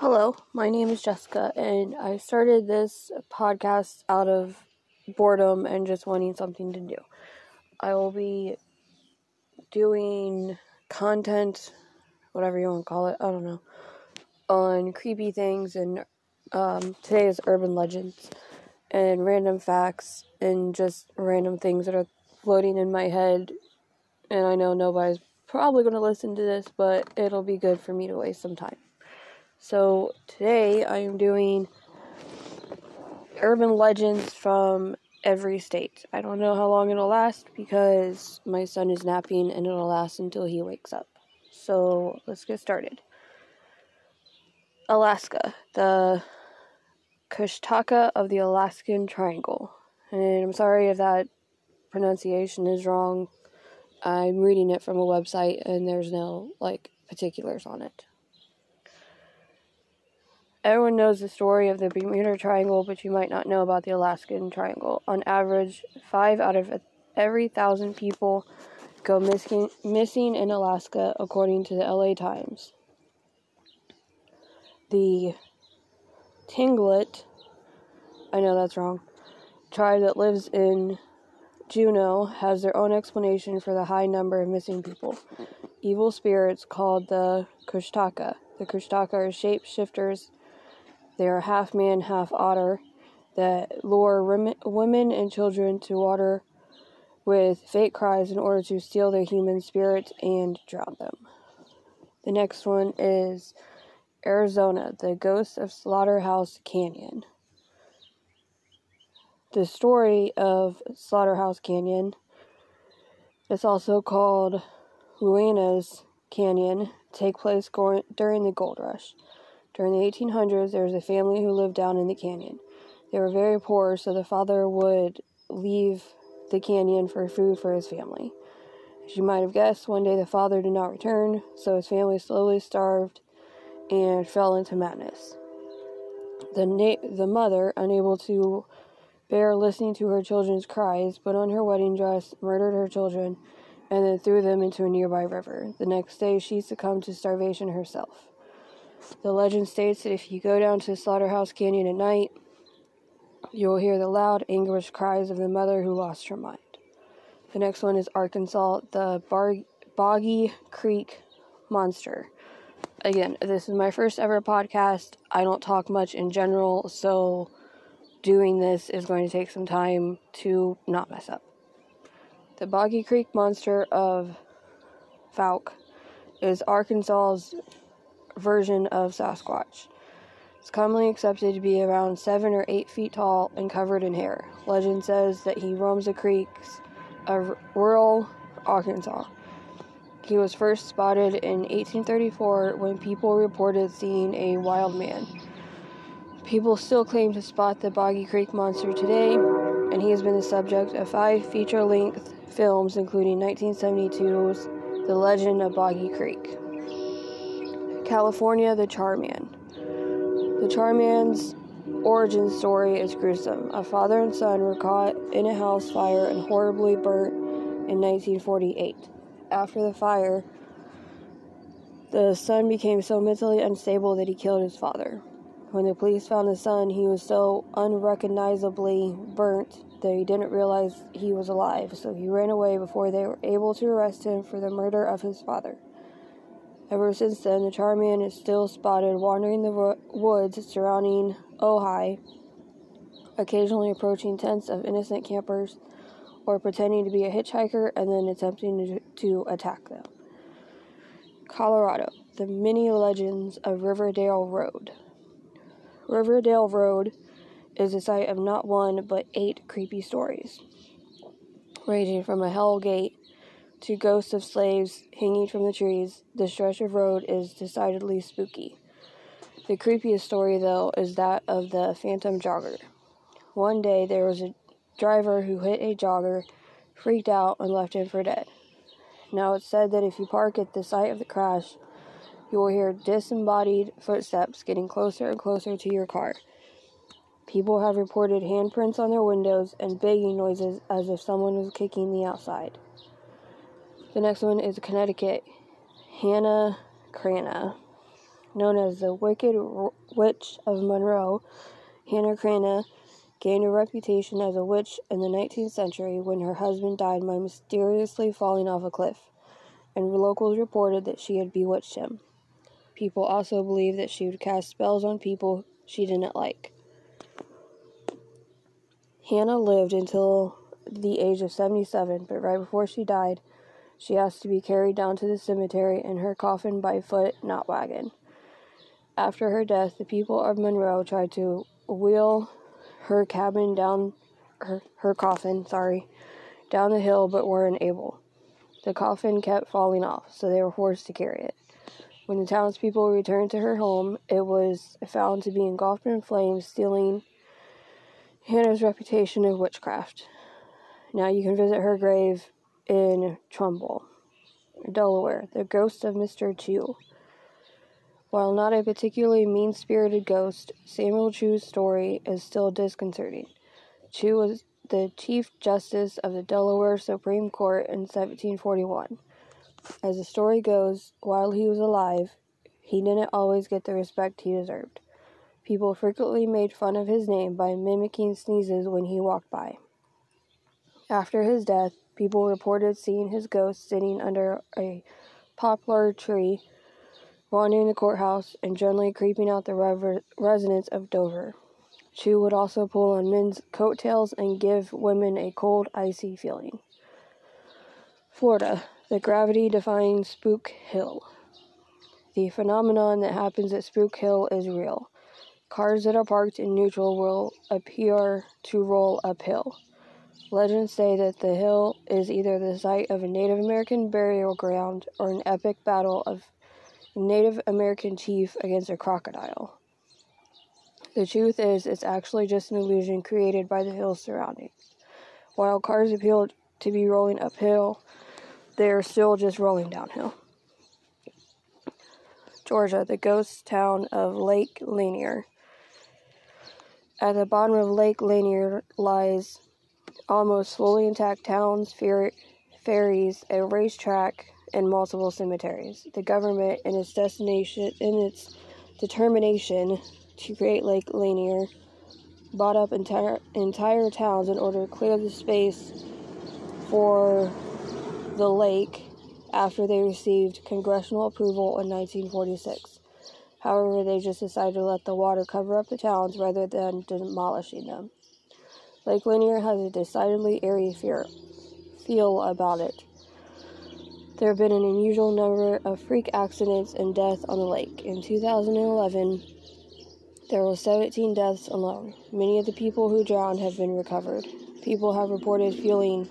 Hello, my name is Jessica, and I started this podcast out of boredom and just wanting something to do. I will be doing content, whatever you want to call it, I don't know, on creepy things and today is urban legends and random facts and just random things that are floating in my head, and I know nobody's probably going to listen to this, but it'll be good for me to waste some time. So today I am doing urban legends from every state. I don't know how long it'll last because my son is napping and it'll last until he wakes up. So let's get started. Alaska, the Kushtaka of the Alaskan Triangle. And I'm sorry if that pronunciation is wrong. I'm reading it from a website and there's no particulars on it. Everyone knows the story of the Bermuda Triangle, but you might not know about the Alaskan Triangle. On average, 5 out of every 1,000 people go missing in Alaska, according to the LA Times. The Tinglet, I know that's wrong, tribe that lives in Juneau has their own explanation for the high number of missing people. Evil spirits called the Kushtaka. The Kushtaka are shapeshifters. They are half man, half otter that lure women and children to water with fake cries in order to steal their human spirits and drown them. The next one is Arizona, the ghost of Slaughterhouse Canyon. The story of Slaughterhouse Canyon is also called Luana's Canyon, take place during the gold rush. During the 1800s, there was a family who lived down in the canyon. They were very poor, so the father would leave the canyon for food for his family. As you might have guessed, one day the father did not return, so his family slowly starved and fell into madness. The mother, unable to bear listening to her children's cries, put on her wedding dress, murdered her children, and then threw them into a nearby river. The next day, she succumbed to starvation herself. The legend states that if you go down to Slaughterhouse Canyon at night, you will hear the loud, anguished cries of the mother who lost her mind. The next one is Arkansas, the Boggy Creek Monster. Again, this is my first ever podcast. I don't talk much in general, so doing this is going to take some time to not mess up. The Boggy Creek Monster of Falk is Arkansas's version of Sasquatch. It's commonly accepted to be around 7 or 8 feet tall and covered in hair. Legend says that he roams the creeks of rural Arkansas. He was first spotted in 1834 when people reported seeing a wild man. People still claim to spot the Boggy Creek Monster today, and he has been the subject of 5 feature-length films, including 1972's The Legend of Boggy Creek. California, the Charman. The Charman's origin story is gruesome. A father and son were caught in a house fire and horribly burnt in 1948. After the fire, the son became so mentally unstable that he killed his father. When the police found the son, he was so unrecognizably burnt that he didn't realize he was alive, so he ran away before they were able to arrest him for the murder of his father. Ever since then, the Charman is still spotted wandering the woods surrounding Ojai, occasionally approaching tents of innocent campers or pretending to be a hitchhiker and then attempting to attack them. Colorado, the many legends of Riverdale Road. Riverdale Road is the site of not one, but 8 creepy stories, ranging from a hell gate to ghosts of slaves hanging from the trees. The stretch of road is decidedly spooky. The creepiest story, though, is that of the phantom jogger. One day, there was a driver who hit a jogger, freaked out, and left him for dead. Now, it's said that if you park at the site of the crash, you will hear disembodied footsteps getting closer and closer to your car. People have reported handprints on their windows and banging noises as if someone was kicking the outside. The next one is Connecticut, Hannah Cranna. known as the Wicked Witch of Monroe, Hannah Cranna gained a reputation as a witch in the 19th century when her husband died by mysteriously falling off a cliff, and locals reported that she had bewitched him. People also believed that she would cast spells on people she didn't like. Hannah lived until the age of 77, but right before she died, she asked to be carried down to the cemetery in her coffin by foot, not wagon. After her death, the people of Monroe tried to wheel her cabin down, down the hill, but were unable. The coffin kept falling off, so they were forced to carry it. When the townspeople returned to her home, it was found to be engulfed in flames, stealing Hannah's reputation of witchcraft. Now you can visit her grave in Trumbull, Delaware, the ghost of Mr. Chew. While not a particularly mean-spirited ghost, Samuel Chew's story is still disconcerting. Chew was the Chief Justice of the Delaware Supreme Court in 1741. As the story goes, while he was alive, he didn't always get the respect he deserved. People frequently made fun of his name by mimicking sneezes when he walked by. After his death, people reported seeing his ghost sitting under a poplar tree, wandering the courthouse, and generally creeping out the residents of Dover. Chew would also pull on men's coattails and give women a cold, icy feeling. Florida, the gravity-defying Spook Hill. The phenomenon that happens at Spook Hill is real. Cars that are parked in neutral will appear to roll uphill. Legends say that the hill is either the site of a Native American burial ground or an epic battle of a Native American chief against a crocodile. The truth is, it's actually just an illusion created by the hill's surroundings. While cars appear to be rolling uphill, they are still just rolling downhill. Georgia, the ghost town of Lake Lanier. At the bottom of Lake Lanier lies almost fully intact towns, ferries, a racetrack, and multiple cemeteries. The government, in its determination to create Lake Lanier, bought up entire towns in order to clear the space for the lake after they received congressional approval in 1946. However, they just decided to let the water cover up the towns rather than demolishing them. Lake Lanier has a decidedly airy feel about it. There have been an unusual number of freak accidents and deaths on the lake. In 2011, there were 17 deaths alone. Many of the people who drowned have been recovered. People have reported feeling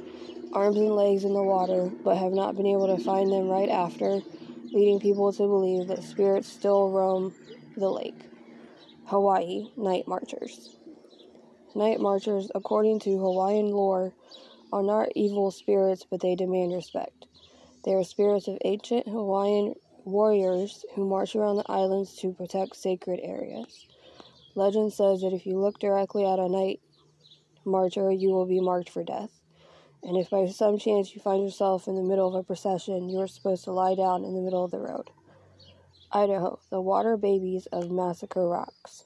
arms and legs in the water, but have not been able to find them right after, leading people to believe that spirits still roam the lake. Hawaii, night marchers. Night marchers, according to Hawaiian lore, are not evil spirits, but they demand respect. They are spirits of ancient Hawaiian warriors who march around the islands to protect sacred areas. Legend says that if you look directly at a night marcher, you will be marked for death. And if by some chance you find yourself in the middle of a procession, you are supposed to lie down in the middle of the road. Idaho, the water babies of Massacre Rocks.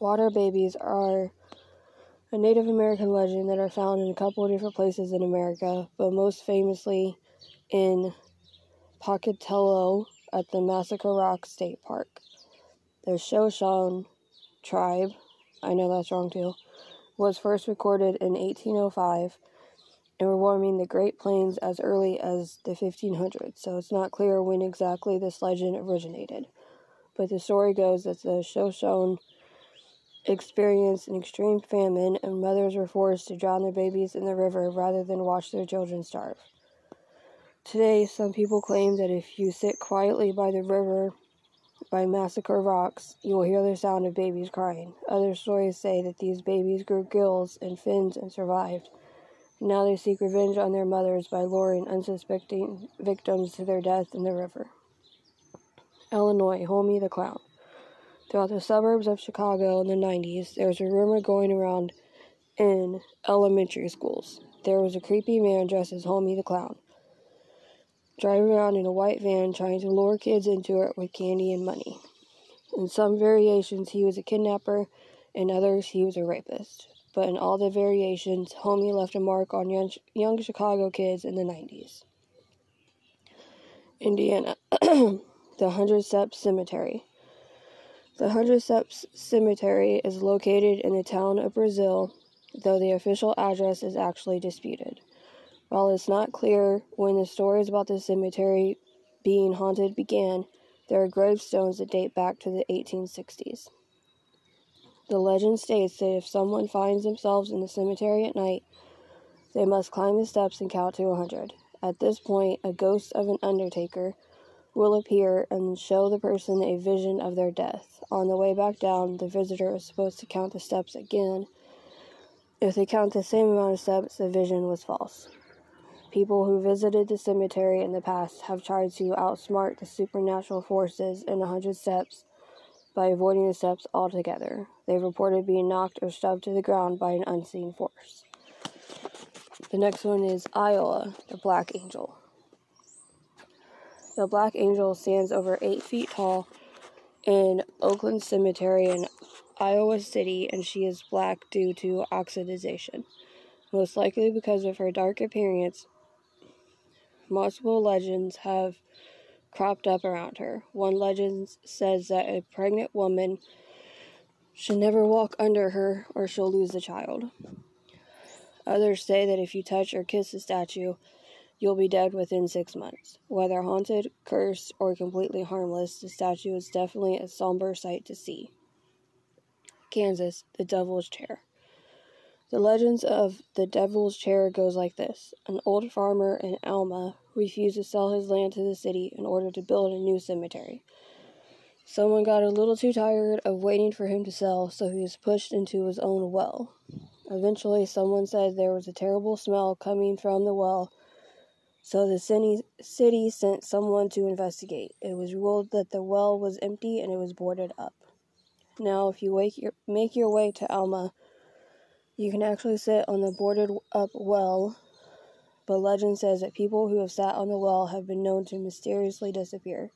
Water babies are a Native American legend that are found in a couple of different places in America, but most famously in Pocatello at the Massacre Rock State Park. The Shoshone tribe, I know that's wrong too, was first recorded in 1805 and were roaming the Great Plains as early as the 1500s, so it's not clear when exactly this legend originated. But the story goes that the Shoshone experienced an extreme famine, and mothers were forced to drown their babies in the river rather than watch their children starve. Today, some people claim that if you sit quietly by the river by Massacre Rocks, you will hear the sound of babies crying. Other stories say that these babies grew gills and fins and survived. Now they seek revenge on their mothers by luring unsuspecting victims to their death in the river. Illinois, Homie the Clown. Throughout the suburbs of Chicago in the 90s, there was a rumor going around in elementary schools. There was a creepy man dressed as Homie the Clown. driving around in a white van trying to lure kids into it with candy and money. In some variations, he was a kidnapper. In others, he was a rapist. But in all the variations, Homie left a mark on young Chicago kids in the 90s. Indiana. The Hundred Steps Cemetery. The Hundred Steps Cemetery is located in the town of Brazil, though the official address is actually disputed. While it's not clear when the stories about the cemetery being haunted began, there are gravestones that date back to the 1860s. The legend states that if someone finds themselves in the cemetery at night, they must climb the steps and count to 100. At this point, a ghost of an undertaker will appear and show the person a vision of their death. On the way back down, the visitor is supposed to count the steps again. If they count the same amount of steps, the vision was false. People who visited the cemetery in the past have tried to outsmart the supernatural forces in 100 steps by avoiding the steps altogether. They've reported being knocked or shoved to the ground by an unseen force. The next one is Iowa, the Black Angel. The Black Angel stands over 8 feet tall in Oakland Cemetery in Iowa City, and she is black due to oxidization, most likely because of her dark appearance. Multiple legends have cropped up around her. One legend says that a pregnant woman should never walk under her or she'll lose a child. Others say that if you touch or kiss the statue, you'll be dead within 6 months. Whether haunted, cursed, or completely harmless, the statue is definitely a somber sight to see. Kansas, the Devil's Chair. The legends of the Devil's Chair goes like this. An old farmer in Alma refused to sell his land to the city in order to build a new cemetery. Someone got a little too tired of waiting for him to sell, so he was pushed into his own well. Eventually, someone said there was a terrible smell coming from the well, so the city sent someone to investigate. It was ruled that the well was empty and it was boarded up. Now, if you make your way to Alma, you can actually sit on the boarded-up well, but legend says that people who have sat on the well have been known to mysteriously disappear.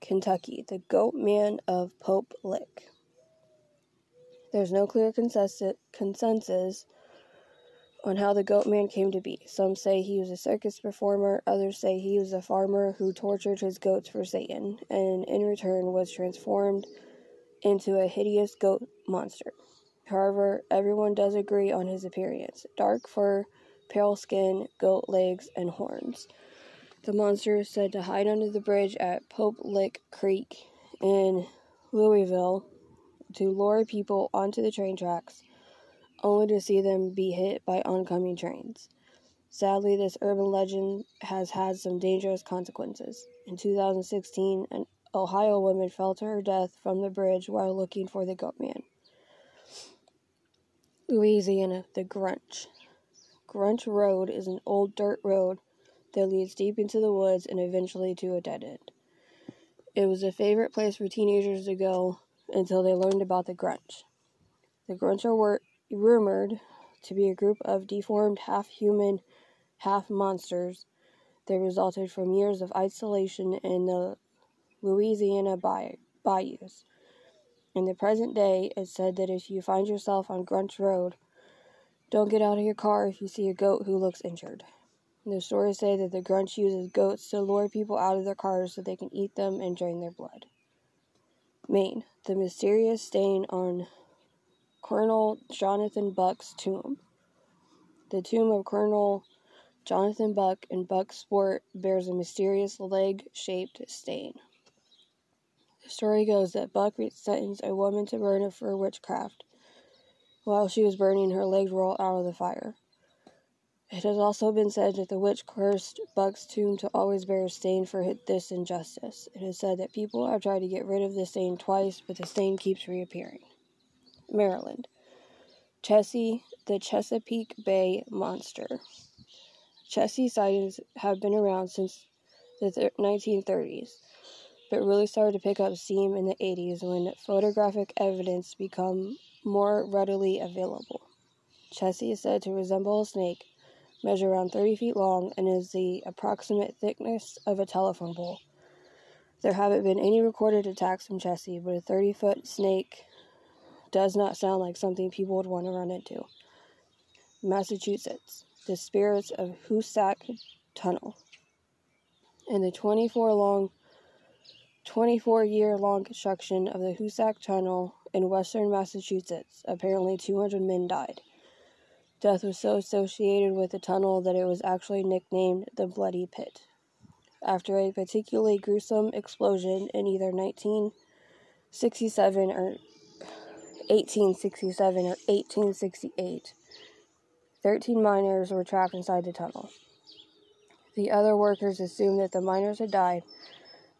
Kentucky, the Goat Man of Pope Lick. There's no clear consensus on how the Goat Man came to be. Some say he was a circus performer, others say he was a farmer who tortured his goats for Satan, and in return was transformed into a hideous goat monster. However, everyone does agree on his appearance. Dark fur, pale skin, goat legs, and horns. The monster is said to hide under the bridge at Pope Lick Creek in Louisville to lure people onto the train tracks, only to see them be hit by oncoming trains. Sadly, this urban legend has had some dangerous consequences. In 2016, an Ohio woman fell to her death from the bridge while looking for the Goat Man. Louisiana, the Grunch. Grunch Road is an old dirt road that leads deep into the woods and eventually to a dead end. It was a favorite place for teenagers to go until they learned about the Grunch. The Grunch are rumored to be a group of deformed half-human, half-monsters that resulted from years of isolation in the Louisiana bayous. In the present day, it's said that if you find yourself on Grunch Road, don't get out of your car if you see a goat who looks injured. The stories say that the Grunch uses goats to lure people out of their cars so they can eat them and drain their blood. Maine, the mysterious stain on Colonel Jonathan Buck's tomb. The tomb of Colonel Jonathan Buck in Bucksport bears a mysterious leg-shaped stain. The story goes that Buck sentenced a woman to burn for witchcraft. While she was burning, her legs rolled out of the fire. It has also been said that the witch cursed Buck's tomb to always bear a stain for this injustice. It is said that people have tried to get rid of the stain twice, but the stain keeps reappearing. Maryland. Chessie, the Chesapeake Bay Monster. Chessie sightings have been around since the 1930s. But really started to pick up steam in the 80s when photographic evidence became more readily available. Chessie is said to resemble a snake, measure around 30 feet long and is the approximate thickness of a telephone pole. There haven't been any recorded attacks from Chesapeake, but a 30-foot snake does not sound like something people would want to run into. Massachusetts, the spirits of Hoosac Tunnel. In the 24-year-long construction of the Hoosac Tunnel in western Massachusetts, apparently 200 men died. Death was so associated with the tunnel that it was actually nicknamed the Bloody Pit, after a particularly gruesome explosion in either 1867 or 1868. 13 miners were trapped inside the tunnel. The other workers assumed that the miners had died,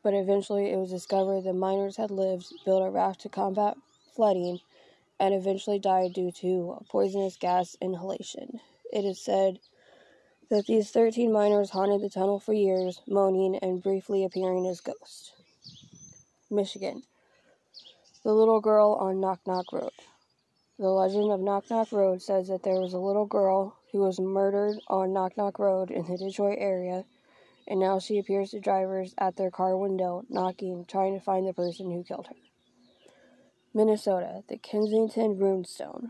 but eventually it was discovered the miners had lived, built a raft to combat flooding, and eventually died due to poisonous gas inhalation. It is said that these 13 miners haunted the tunnel for years, moaning and briefly appearing as ghosts. Michigan. The Little Girl on Knock Knock Road. The legend of Knock Knock Road says that there was a little girl who was murdered on Knock Knock Road in the Detroit area, and now she appears to drivers at their car window, knocking, trying to find the person who killed her. Minnesota. The Kensington Runestone.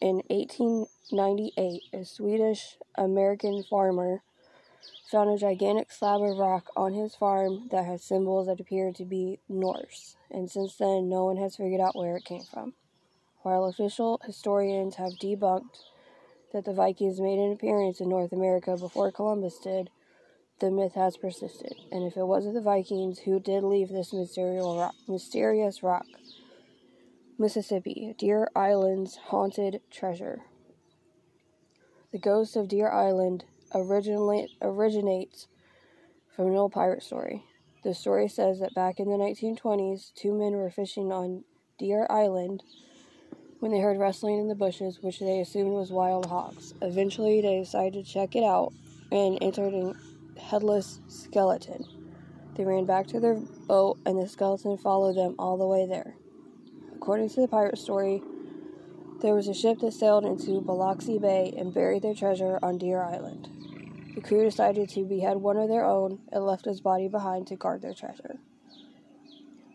In 1898, a Swedish-American farmer found a gigantic slab of rock on his farm that had symbols that appeared to be Norse, and since then no one has figured out where it came from. While official historians have debunked that the Vikings made an appearance in North America before Columbus did, the myth has persisted, and if it wasn't the Vikings, who did leave this mysterious rock? Mississippi, Deer Island's haunted treasure. The ghost of Deer Island originates from an old pirate story. The story says that back in the 1920s, two men were fishing on Deer Island when they heard rustling in the bushes, which they assumed was wild hogs. Eventually, they decided to check it out and entered a headless skeleton. They ran back to their boat, and the skeleton followed them all the way there. According to the pirate story, there was a ship that sailed into Biloxi Bay and buried their treasure on Deer Island. The crew decided to behead one of their own and left his body behind to guard their treasure.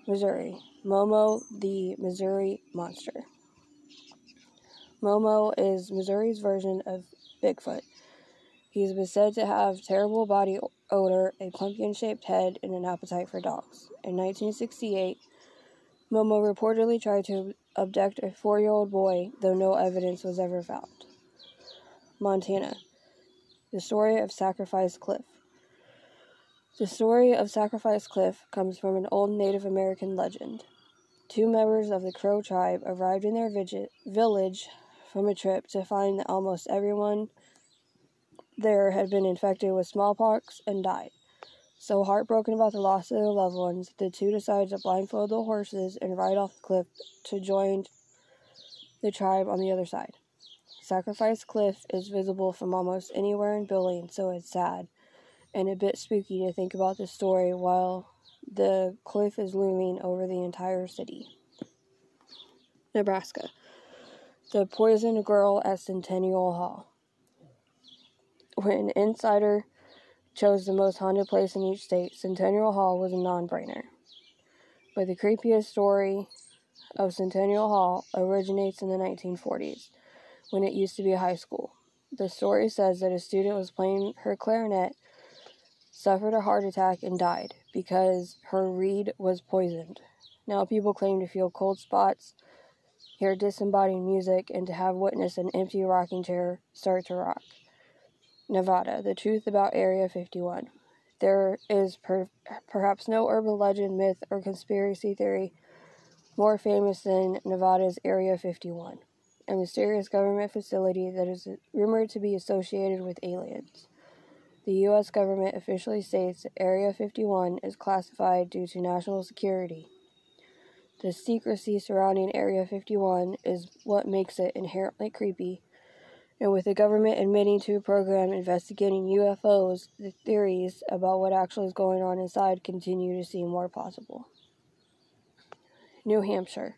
Missouri. Momo, the Missouri Monster. Momo is Missouri's version of Bigfoot. He has been said to have terrible body odor, a pumpkin-shaped head, and an appetite for dogs. In 1968, Momo reportedly tried to abduct a 4-year-old boy, though no evidence was ever found. Montana. The story of Sacrifice Cliff. The story of Sacrifice Cliff comes from an old Native American legend. Two members of the Crow tribe arrived in their village from a trip to find that almost everyone there had been infected with smallpox and died. So heartbroken about the loss of their loved ones, the two decided to blindfold the horses and ride off the cliff to join the tribe on the other side. Sacrifice Cliff is visible from almost anywhere in Billings, so it's sad and a bit spooky to think about the story while the cliff is looming over the entire city. Nebraska. The Poisoned Girl at Centennial Hall. When insider chose the most haunted place in each state, Centennial Hall was a non-brainer. But the creepiest story of Centennial Hall originates in the 1940s, when it used to be a high school. The story says that a student was playing her clarinet, suffered a heart attack, and died because her reed was poisoned. Now people claim to feel cold spots, hear disembodied music, and to have witnessed an empty rocking chair start to rock. Nevada, the truth about Area 51. There is perhaps no urban legend, myth, or conspiracy theory more famous than Nevada's Area 51, a mysterious government facility that is rumored to be associated with aliens. The U.S. government officially states that Area 51 is classified due to national security. The secrecy surrounding Area 51 is what makes it inherently creepy, and with the government admitting to a program investigating UFOs, the theories about what actually is going on inside continue to seem more plausible. New Hampshire.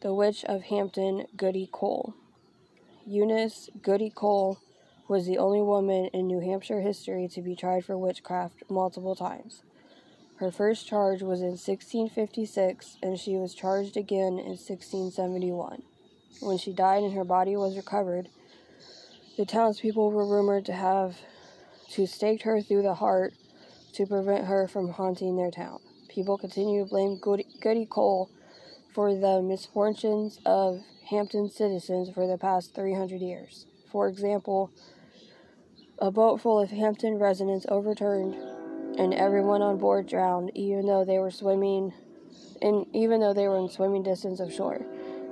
The Witch of Hampton, Goody Cole. Eunice Goody Cole was the only woman in New Hampshire history to be tried for witchcraft multiple times. Her first charge was in 1656, and she was charged again in 1671. When she died and her body was recovered, the townspeople were rumored to have staked her through the heart to prevent her from haunting their town. People continue to blame Goody Cole for the misfortunes of Hampton citizens for the past 300 years. For example, a boat full of Hampton residents overturned and everyone on board drowned, even though they were in swimming distance of shore.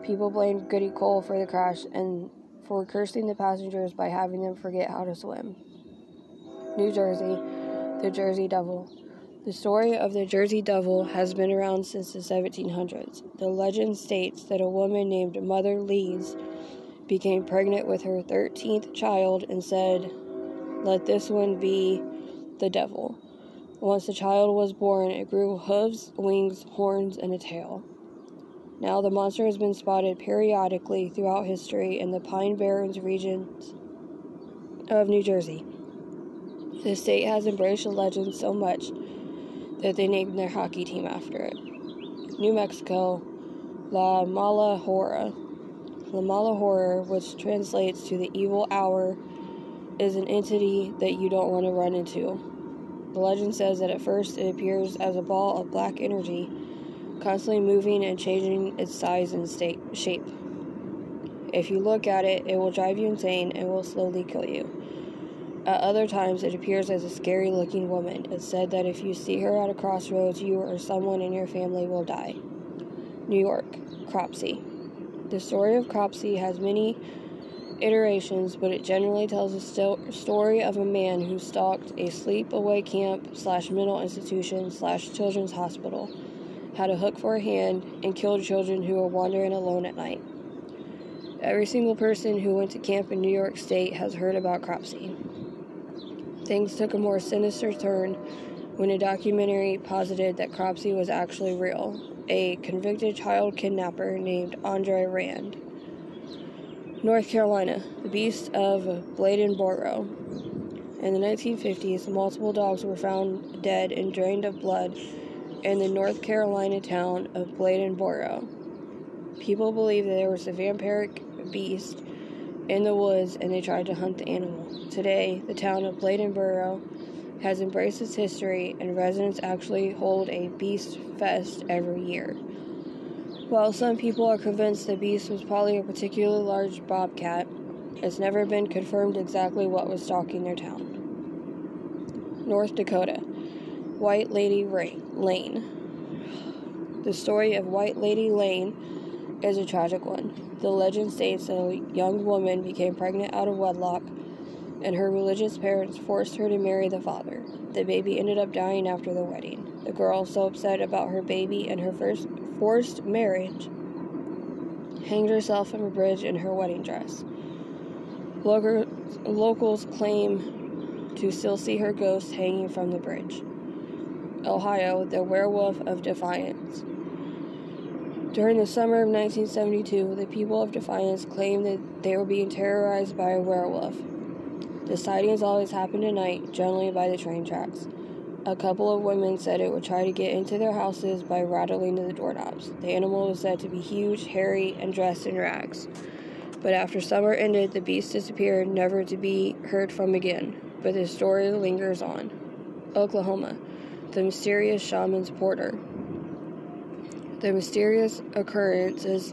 People blamed Goody Cole for the crash and for cursing the passengers by having them forget how to swim. New Jersey, the Jersey Devil. The story of the Jersey Devil has been around since the 1700s. The legend states that a woman named Mother Lees became pregnant with her 13th child and said, "Let this one be the devil." Once the child was born, it grew hooves, wings, horns, and a tail. Now the monster has been spotted periodically throughout history in the Pine Barrens regions of New Jersey. The state has embraced the legend so much that they named their hockey team after it. New Mexico, La Mala Hora. La Mala Hora, which translates to the evil hour, is an entity that you don't want to run into. The legend says that at first it appears as a ball of black energy, constantly moving and changing its size and shape. If you look at it, it will drive you insane and will slowly kill you. At other times, it appears as a scary-looking woman. It's said that if you see her at a crossroads, you or someone in your family will die. New York, Cropsey. The story of Cropsey has many iterations, but it generally tells a story of a man who stalked a sleep-away camp/mental institution/children's hospital, had a hook for a hand, and killed children who were wandering alone at night. Every single person who went to camp in New York State has heard about Cropsey. Things took a more sinister turn when a documentary posited that Cropsey was actually real, a convicted child kidnapper named Andre Rand. North Carolina, the Beast of Bladenboro. In the 1950s, multiple dogs were found dead and drained of blood in the North Carolina town of Bladenboro. People believed that there was a vampiric beast in the woods, and they tried to hunt the animal. Today, the town of Bladenboro has embraced its history, and residents actually hold a Beast Fest every year. While some people are convinced the beast was probably a particularly large bobcat, it's never been confirmed exactly what was stalking their town. North Dakota, White Lady Lane. The story of White Lady Lane is a tragic one. The legend states that a young woman became pregnant out of wedlock, and her religious parents forced her to marry the father. The baby ended up dying after the wedding. The girl was so upset about her baby and her first forced marriage, hanged herself from a bridge in her wedding dress. Locals claim to still see her ghost hanging from the bridge. Ohio, the werewolf of Defiance. During the summer of 1972, the people of Defiance claimed that they were being terrorized by a werewolf. The sightings always happened at night, generally by the train tracks. A couple of women said it would try to get into their houses by rattling the doorknobs. The animal was said to be huge, hairy, and dressed in rags. But after summer ended, the beast disappeared, never to be heard from again. But the story lingers on. Oklahoma, the mysterious shaman's porter. The mysterious occurrences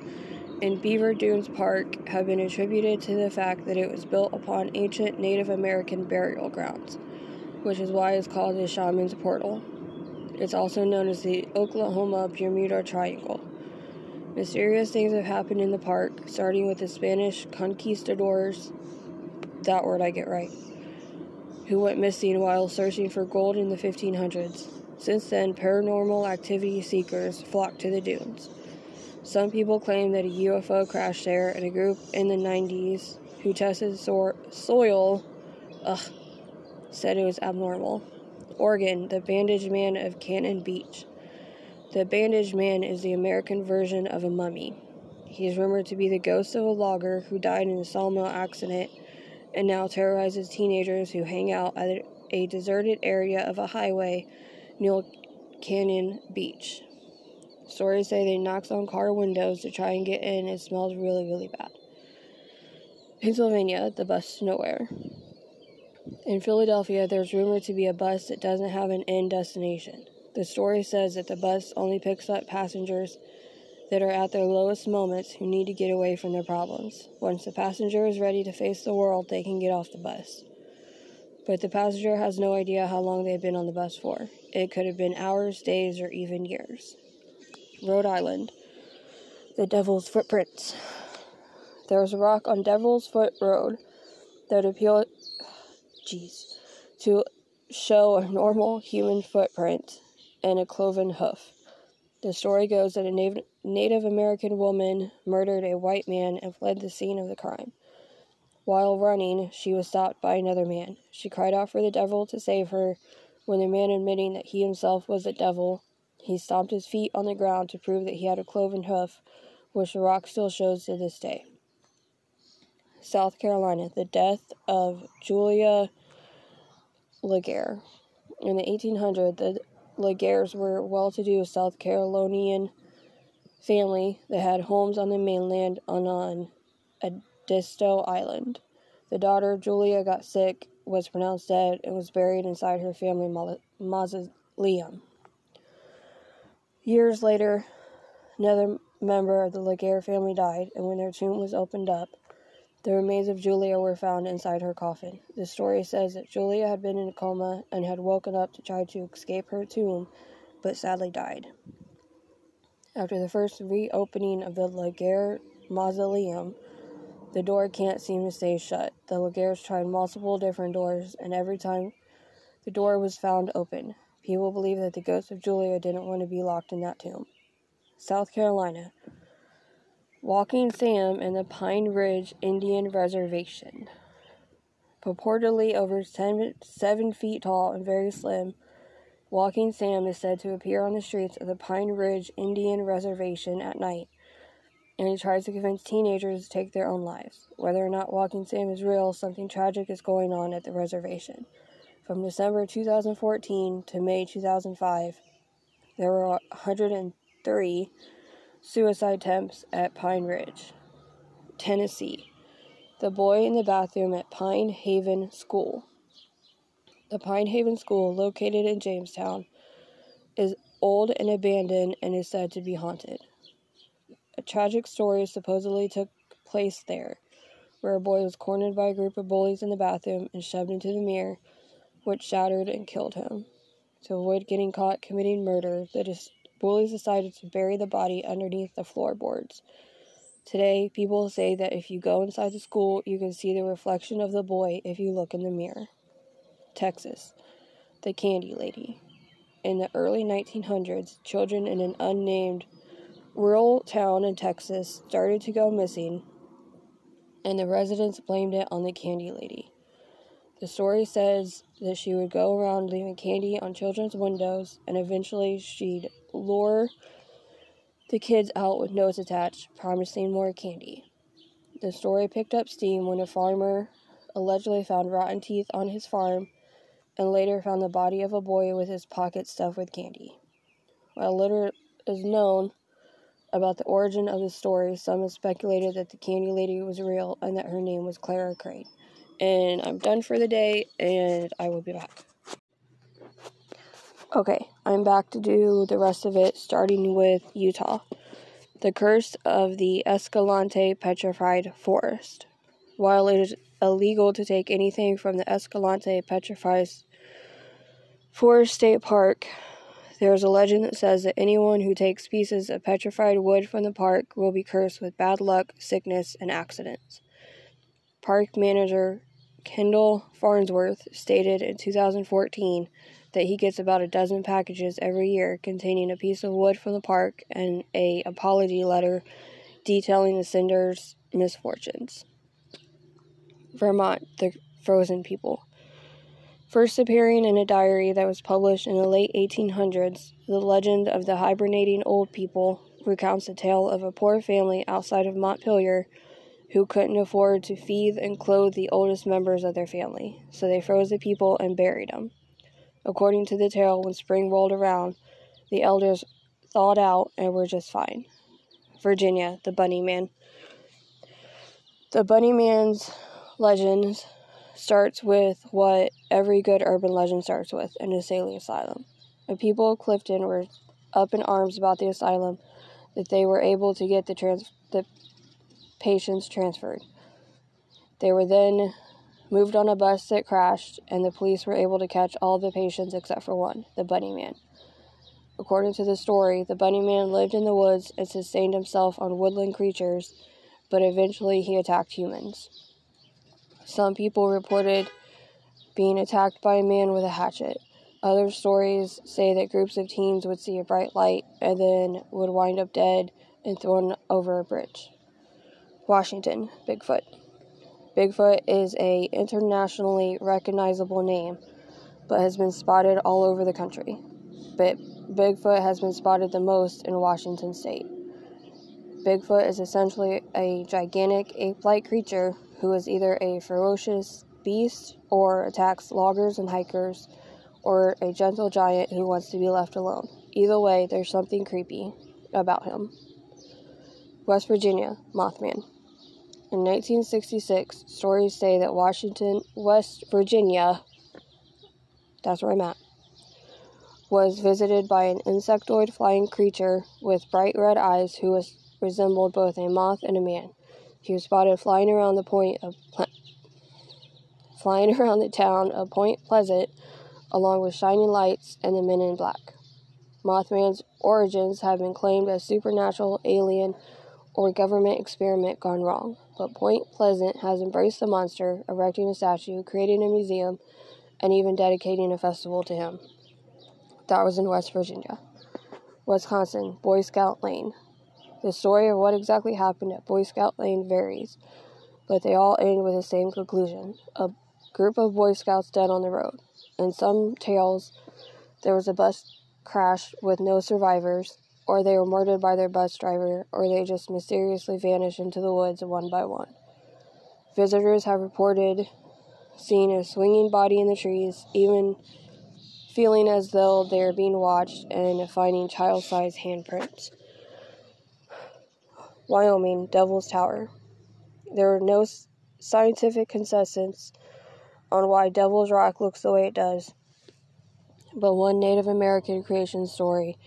in Beaver Dunes Park have been attributed to the fact that it was built upon ancient Native American burial grounds, which is why it's called the Shaman's Portal. It's also known as the Oklahoma-Bermuda Triangle. Mysterious things have happened in the park, starting with the Spanish conquistadors, that word I get right, who went missing while searching for gold in the 1500s. Since then, paranormal activity seekers flocked to the dunes. Some people claim that a UFO crashed there, and a group in the 90s who tested soil said it was abnormal. Oregon, the Bandaged Man of Cannon Beach. The Bandaged Man is the American version of a mummy. He is rumored to be the ghost of a logger who died in a sawmill accident and now terrorizes teenagers who hang out at a deserted area of a highway near Cannon Beach. Stories say they knocks on car windows to try and get in. It smells really, really bad. Pennsylvania, the bus to nowhere. In Philadelphia, there's rumored to be a bus that doesn't have an end destination. The story says that the bus only picks up passengers that are at their lowest moments who need to get away from their problems. Once the passenger is ready to face the world, they can get off the bus. But the passenger has no idea how long they've been on the bus for. It could have been hours, days, or even years. Rhode Island, the Devil's Footprints. There is a rock on Devil's Foot Road that appears to show a normal human footprint and a cloven hoof. The story goes that a Native American woman murdered a white man and fled the scene of the crime. While running, she was stopped by another man. She cried out for the devil to save her. When the man, admitting that he himself was a devil, he stomped his feet on the ground to prove that he had a cloven hoof, which the rock still shows to this day. South Carolina, the death of Julia Laguerre. In the 1800s, the Laguerres were a well-to-do South Carolinian family that had homes on the mainland and on a distal island. The daughter, Julia, got sick, was pronounced dead, and was buried inside her family mausoleum. Years later, another member of the Laguerre family died, and when their tomb was opened up, the remains of Julia were found inside her coffin. The story says that Julia had been in a coma and had woken up to try to escape her tomb, but sadly died. After the first reopening of the Laguerre mausoleum, the door can't seem to stay shut. The Laguerres tried multiple different doors, and every time the door was found open. People believe that the ghost of Julia didn't want to be locked in that tomb. South Carolina, Walking Sam and the Pine Ridge Indian Reservation. Purportedly over 7 feet tall and very slim, Walking Sam is said to appear on the streets of the Pine Ridge Indian Reservation at night, and he tries to convince teenagers to take their own lives. Whether or not Walking Sam is real, something tragic is going on at the reservation. From December 2014 to May 2005, there were 103 suicide attempts at Pine Ridge. Tennessee, the boy in the bathroom at Pine Haven School. The Pine Haven School, located in Jamestown, is old and abandoned and is said to be haunted. A tragic story supposedly took place there, where a boy was cornered by a group of bullies in the bathroom and shoved into the mirror, which shattered and killed him. To avoid getting caught committing murder, bullies decided to bury the body underneath the floorboards. Today, people say that if you go inside the school, you can see the reflection of the boy if you look in the mirror. Texas, the Candy Lady. In the early 1900s, children in an unnamed rural town in Texas started to go missing, and the residents blamed it on the Candy Lady. The story says that she would go around leaving candy on children's windows, and eventually she'd lure the kids out with notes attached, promising more candy. The story picked up steam when a farmer allegedly found rotten teeth on his farm and later found the body of a boy with his pockets stuffed with candy. While little is known about the origin of the story, some have speculated that the Candy Lady was real and that her name was Clara Crane. And I'm done for the day, and I will be back. Okay, I'm back to do the rest of it, starting with Utah. The Curse of the Escalante Petrified Forest. While it is illegal to take anything from the Escalante Petrified Forest State Park, there is a legend that says that anyone who takes pieces of petrified wood from the park will be cursed with bad luck, sickness, and accidents. Park manager Kendall Farnsworth stated in 2014 that he gets about a dozen packages every year containing a piece of wood from the park and an apology letter detailing the sender's misfortunes. Vermont, the Frozen People. First appearing in a diary that was published in the late 1800s, the legend of the hibernating old people recounts the tale of a poor family outside of Montpelier who couldn't afford to feed and clothe the oldest members of their family, so they froze the people and buried them. According to the tale, when spring rolled around, the elders thawed out and were just fine. Virginia, the Bunny Man. The Bunny Man's legend starts with what every good urban legend starts with, an assailing asylum. The people of Clifton were up in arms about the asylum that they were able to get the patients transferred. They were then moved on a bus that crashed, and the police were able to catch all the patients except for one, the Bunny Man. According to the story, the Bunny Man lived in the woods and sustained himself on woodland creatures, but eventually he attacked humans. Some people reported being attacked by a man with a hatchet. Other stories say that groups of teens would see a bright light and then would wind up dead and thrown over a bridge. Washington, Bigfoot. Bigfoot is an internationally recognizable name, but has been spotted all over the country. But Bigfoot has been spotted the most in Washington state. Bigfoot is essentially a gigantic ape-like creature who is either a ferocious beast or attacks loggers and hikers, or a gentle giant who wants to be left alone. Either way, there's something creepy about him. West Virginia, Mothman. In 1966, stories say that West Virginia, that's where I'm at, was visited by an insectoid flying creature with bright red eyes who resembled both a moth and a man. He was spotted flying around the town of Point Pleasant, along with shining lights and the men in black. Mothman's origins have been claimed as supernatural, alien, or government experiment gone wrong, but Point Pleasant has embraced the monster, erecting a statue, creating a museum, and even dedicating a festival to him. That was in West Virginia. Wisconsin, Boy Scout Lane. The story of what exactly happened at Boy Scout Lane varies, but they all end with the same conclusion: a group of Boy Scouts dead on the road. In some tales, there was a bus crash with no survivors, or they were murdered by their bus driver, or they just mysteriously vanished into the woods one by one. Visitors have reported seeing a swinging body in the trees, even feeling as though they are being watched, and finding child-sized handprints. Wyoming, Devil's Tower. There were no scientific consensus on why Devil's Rock looks the way it does, but one Native American creation story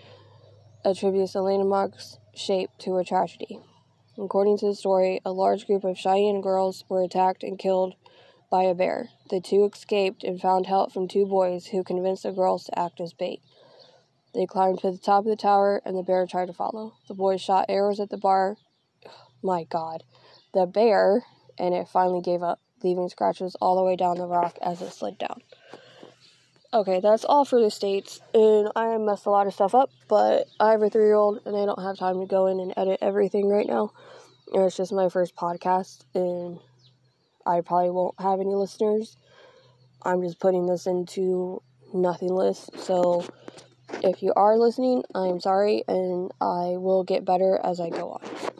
attributes the landmark's shape to a tragedy. According to the story, a large group of Cheyenne girls were attacked and killed by a bear. The two escaped and found help from two boys who convinced the girls to act as bait. They climbed to the top of the tower, and the bear tried to follow. The boys shot arrows at the bear, and it finally gave up, leaving scratches all the way down the rock as it slid down. Okay, that's all for the states, and I messed a lot of stuff up, but I have a 3-year-old, and I don't have time to go in and edit everything right now. It's just my first podcast, and I probably won't have any listeners. I'm just putting this into nothingness, so if you are listening, I'm sorry, and I will get better as I go on.